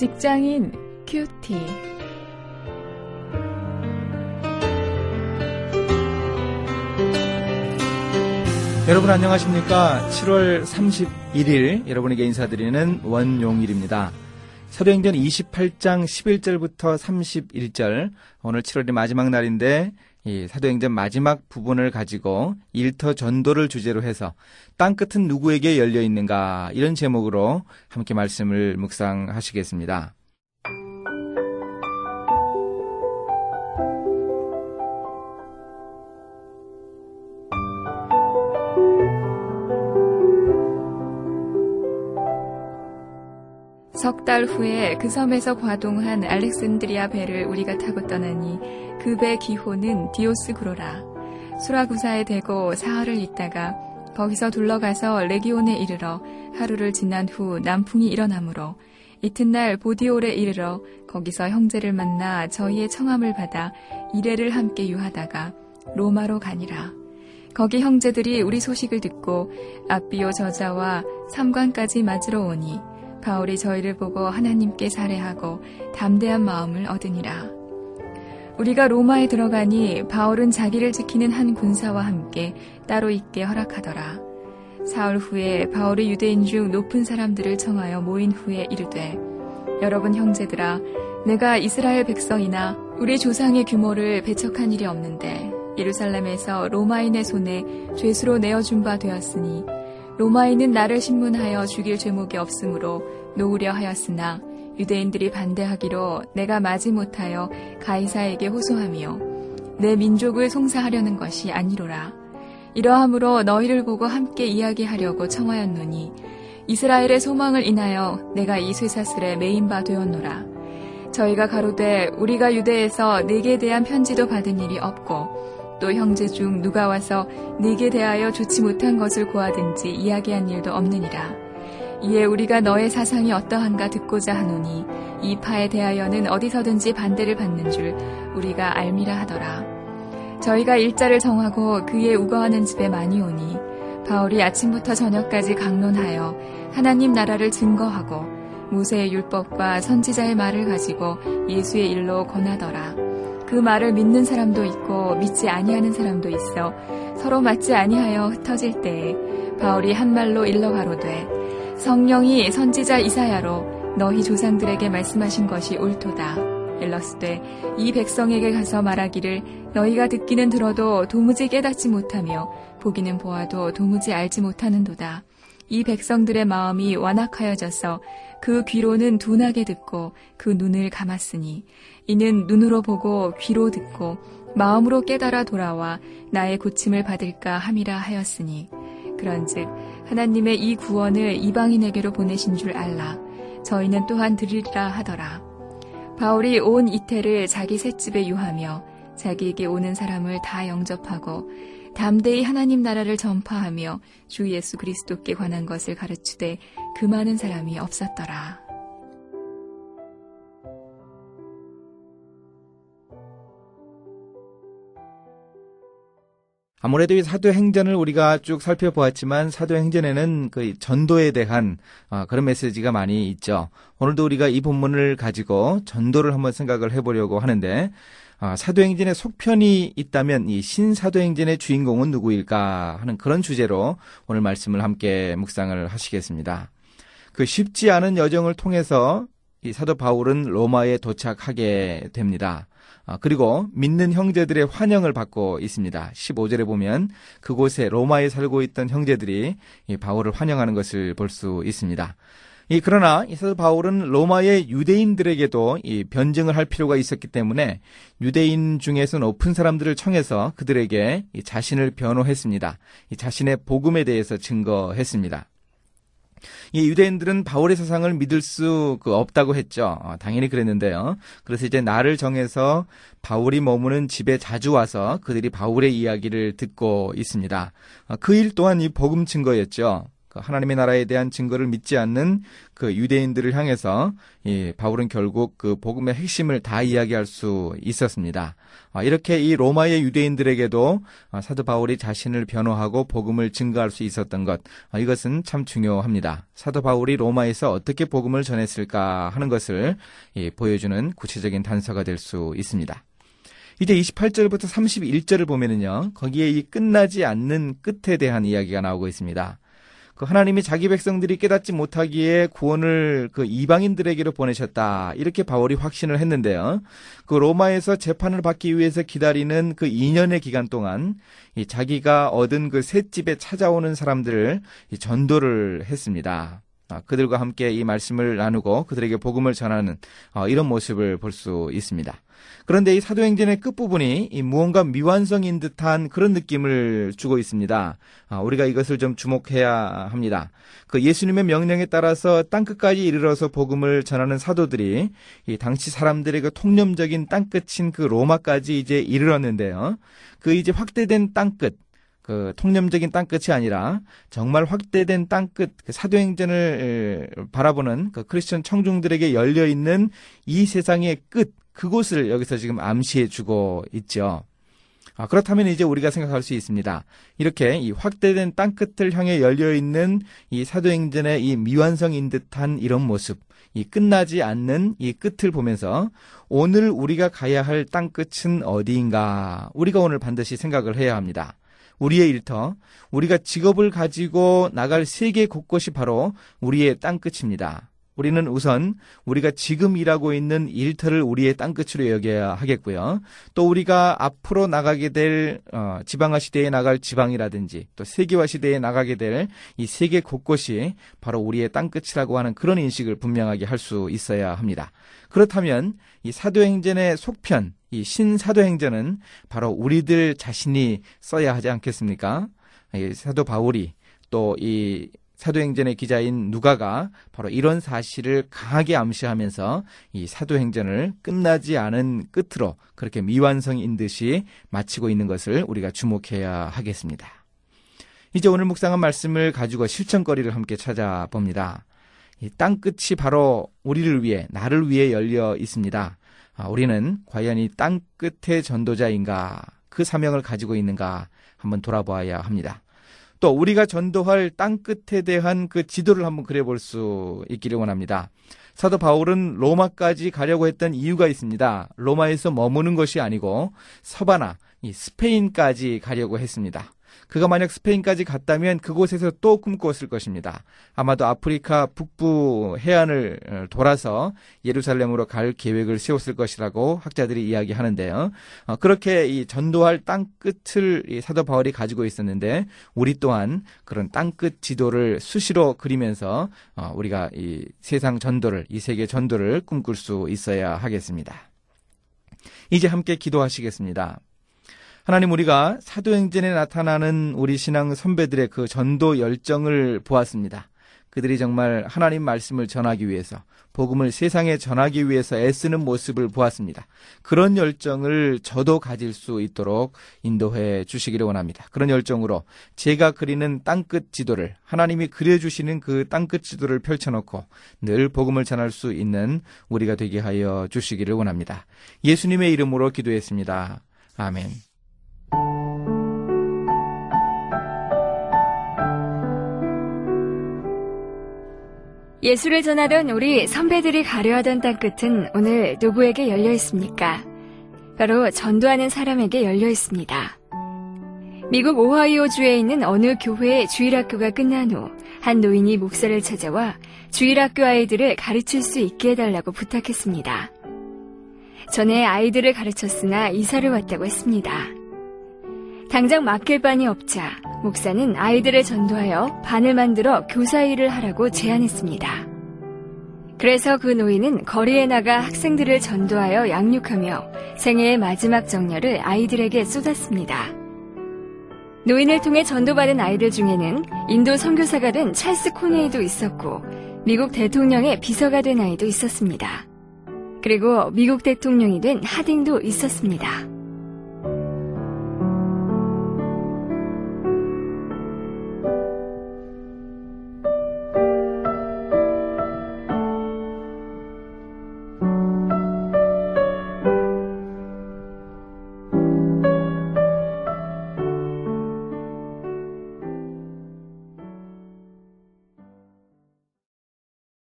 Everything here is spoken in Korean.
직장인 큐티. 여러분 안녕하십니까? 7월 31일 여러분에게 인사드리는 원용일입니다. 사도행전 28장 11절부터 31절, 오늘 7월의 마지막 날인데 이 사도행전 마지막 부분을 가지고 일터 전도를 주제로 해서 땅끝은 누구에게 열려있는가, 이런 제목으로 함께 말씀을 묵상하시겠습니다. 석 달 후에 그 섬에서 과동한 알렉산드리아 배를 우리가 타고 떠나니 그 배 기호는 디오스구로라. 수라구사에 대고 사흘을 있다가 거기서 둘러가서 레기온에 이르러 하루를 지난 후 남풍이 일어나므로 이튿날 보디올에 이르러 거기서 형제를 만나 저희의 청함을 받아 이레를 함께 유하다가 로마로 가니라. 거기 형제들이 우리 소식을 듣고 아비오 저자와 삼관까지 맞으러 오니 바울이 저희를 보고 하나님께 사례하고 담대한 마음을 얻으니라. 우리가 로마에 들어가니 바울은 자기를 지키는 한 군사와 함께 따로 있게 허락하더라. 사흘 후에 바울이 유대인 중 높은 사람들을 청하여 모인 후에 이르되, 여러분 형제들아, 내가 이스라엘 백성이나 우리 조상의 규모를 배척한 일이 없는데 예루살렘에서 로마인의 손에 죄수로 내어준 바 되었으니 로마인은 나를 신문하여 죽일 죄목이 없으므로 놓으려 하였으나 유대인들이 반대하기로 내가 마지 못하여 가이사에게 호소하며 내 민족을 송사하려는 것이 아니로라. 이러함으로 너희를 보고 함께 이야기하려고 청하였노니 이스라엘의 소망을 인하여 내가 이 쇠사슬에 매인 바 되었노라. 저희가 가로되 우리가 유대에서 네게 대한 편지도 받은 일이 없고 또 형제 중 누가 와서 네게 대하여 좋지 못한 것을 고하든지 이야기한 일도 없느니라. 이에 우리가 너의 사상이 어떠한가 듣고자 하노니 이 파에 대하여는 어디서든지 반대를 받는 줄 우리가 알미라 하더라. 저희가 일자를 정하고 그에 우거하는 집에 많이 오니 바울이 아침부터 저녁까지 강론하여 하나님 나라를 증거하고 모세의 율법과 선지자의 말을 가지고 예수의 일로 권하더라. 그 말을 믿는 사람도 있고 믿지 아니하는 사람도 있어 서로 맞지 아니하여 흩어질 때에 바울이 한 말로 일러 가로되, 성령이 선지자 이사야로 너희 조상들에게 말씀하신 것이 옳도다. 일렀으되 이 백성에게 가서 말하기를 너희가 듣기는 들어도 도무지 깨닫지 못하며 보기는 보아도 도무지 알지 못하는도다. 이 백성들의 마음이 완악하여져서 그 귀로는 둔하게 듣고 그 눈을 감았으니 이는 눈으로 보고 귀로 듣고 마음으로 깨달아 돌아와 나의 고침을 받을까 함이라 하였으니, 그런즉 하나님의 이 구원을 이방인에게로 보내신 줄 알라. 저희는 또한 들으리라 하더라. 바울이 온 이태를 자기 셋집에 유하며 자기에게 오는 사람을 다 영접하고 담대히 하나님 나라를 전파하며 주 예수 그리스도께 관한 것을 가르치되 그 많은 사람이 없었더라. 아무래도 이 사도행전을 우리가 쭉 살펴보았지만 사도행전에는 그 전도에 대한 그런 메시지가 많이 있죠. 오늘도 우리가 이 본문을 가지고 전도를 한번 생각을 해보려고 하는데, 사도행전의 속편이 있다면 이 신사도행전의 주인공은 누구일까 하는 그런 주제로 오늘 말씀을 함께 묵상을 하시겠습니다. 그 쉽지 않은 여정을 통해서 이 사도 바울은 로마에 도착하게 됩니다. 그리고 믿는 형제들의 환영을 받고 있습니다. 15절에 보면 그곳에 로마에 살고 있던 형제들이 이 바울을 환영하는 것을 볼 수 있습니다. 그러나 이 사도 바울은 로마의 유대인들에게도 이 변증을 할 필요가 있었기 때문에 유대인 중에서 높은 사람들을 청해서 그들에게 이 자신을 변호했습니다. 이 자신의 복음에 대해서 증거했습니다. 이 유대인들은 바울의 사상을 믿을 수 없다고 했죠. 당연히 그랬는데요. 그래서 이제 날을 정해서 바울이 머무는 집에 자주 와서 그들이 바울의 이야기를 듣고 있습니다. 그 일 또한 이 복음 증거였죠. 하나님의 나라에 대한 증거를 믿지 않는 그 유대인들을 향해서 이 바울은 결국 그 복음의 핵심을 다 이야기할 수 있었습니다. 이렇게 이 로마의 유대인들에게도 사도 바울이 자신을 변호하고 복음을 증거할 수 있었던 것, 이것은 참 중요합니다. 사도 바울이 로마에서 어떻게 복음을 전했을까 하는 것을 보여주는 구체적인 단서가 될 수 있습니다. 이제 28절부터 31절을 보면은요, 거기에 이 끝나지 않는 끝에 대한 이야기가 나오고 있습니다. 하나님이 자기 백성들이 깨닫지 못하기에 구원을 그 이방인들에게로 보내셨다, 이렇게 바울이 확신을 했는데요. 그 로마에서 재판을 받기 위해서 기다리는 그 2년의 기간 동안 이 자기가 얻은 그 셋집에 찾아오는 사람들을 전도를 했습니다. 그들과 함께 이 말씀을 나누고 그들에게 복음을 전하는 이런 모습을 볼 수 있습니다. 그런데 이 사도행전의 끝부분이 이 무언가 미완성인 듯한 그런 느낌을 주고 있습니다. 우리가 이것을 좀 주목해야 합니다. 그 예수님의 명령에 따라서 땅끝까지 이르러서 복음을 전하는 사도들이 이 당시 사람들의 그 통념적인 땅끝인 그 로마까지 이제 이르렀는데요. 그 이제 확대된 땅끝, 그 통념적인 땅끝이 아니라 정말 확대된 땅끝, 그 사도행전을 바라보는 그 크리스천 청중들에게 열려있는 이 세상의 끝, 그곳을 여기서 지금 암시해주고 있죠. 그렇다면 이제 우리가 생각할 수 있습니다. 이렇게 이 확대된 땅끝을 향해 열려있는 이 사도행전의 이 미완성인 듯한 이런 모습, 이 끝나지 않는 이 끝을 보면서 오늘 우리가 가야 할 땅끝은 어디인가, 우리가 오늘 반드시 생각을 해야 합니다. 우리의 일터, 우리가 직업을 가지고 나갈 세계 곳곳이 바로 우리의 땅끝입니다. 우리는 우선 우리가 지금 일하고 있는 일터를 우리의 땅끝으로 여겨야 하겠고요. 또 우리가 앞으로 나가게 될 지방화 시대에 나갈 지방이라든지 또 세계화 시대에 나가게 될 이 세계 곳곳이 바로 우리의 땅끝이라고 하는 그런 인식을 분명하게 할 수 있어야 합니다. 그렇다면 이 사도행전의 속편, 이 신사도행전은 바로 우리들 자신이 써야 하지 않겠습니까? 사도 바울이 또 이 사도행전의 기자인 누가가 바로 이런 사실을 강하게 암시하면서 이 사도행전을 끝나지 않은 끝으로 그렇게 미완성인 듯이 마치고 있는 것을 우리가 주목해야 하겠습니다. 이제 오늘 묵상한 말씀을 가지고 실천거리를 함께 찾아봅니다. 이 땅끝이 바로 우리를 위해, 나를 위해 열려 있습니다. 우리는 과연 이 땅끝의 전도자인가, 그 사명을 가지고 있는가 한번 돌아봐야 합니다. 또 우리가 전도할 땅끝에 대한 그 지도를 한번 그려볼 수 있기를 원합니다. 사도 바울은 로마까지 가려고 했던 이유가 있습니다. 로마에서 머무는 것이 아니고 서바나, 이 스페인까지 가려고 했습니다. 그가 만약 스페인까지 갔다면 그곳에서 또 꿈꿨을 것입니다. 아마도 아프리카 북부 해안을 돌아서 예루살렘으로 갈 계획을 세웠을 것이라고 학자들이 이야기하는데요. 그렇게 이 전도할 땅끝을 사도 바울이 가지고 있었는데 우리 또한 그런 땅끝 지도를 수시로 그리면서 우리가 이 세상 전도를, 이 세계 전도를 꿈꿀 수 있어야 하겠습니다. 이제 함께 기도하시겠습니다. 하나님, 우리가 사도행전에 나타나는 우리 신앙 선배들의 그 전도 열정을 보았습니다. 그들이 정말 하나님 말씀을 전하기 위해서, 복음을 세상에 전하기 위해서 애쓰는 모습을 보았습니다. 그런 열정을 저도 가질 수 있도록 인도해 주시기를 원합니다. 그런 열정으로 제가 그리는 땅끝 지도를, 하나님이 그려주시는 그 땅끝 지도를 펼쳐놓고 늘 복음을 전할 수 있는 우리가 되게 하여 주시기를 원합니다. 예수님의 이름으로 기도했습니다. 아멘. 예수를 전하던 우리 선배들이 가려하던 땅끝은 오늘 누구에게 열려 있습니까? 바로 전도하는 사람에게 열려 있습니다. 미국 오하이오주에 있는 어느 교회의 주일학교가 끝난 후 한 노인이 목사를 찾아와 주일학교 아이들을 가르칠 수 있게 해달라고 부탁했습니다. 전에 아이들을 가르쳤으나 이사를 왔다고 했습니다. 당장 맡길 반이 없자 목사는 아이들을 전도하여 반을 만들어 교사 일을 하라고 제안했습니다. 그래서 그 노인은 거리에 나가 학생들을 전도하여 양육하며 생애의 마지막 정열을 아이들에게 쏟았습니다. 노인을 통해 전도받은 아이들 중에는 인도 선교사가 된 찰스 코네이도 있었고 미국 대통령의 비서가 된 아이도 있었습니다. 그리고 미국 대통령이 된 하딩도 있었습니다.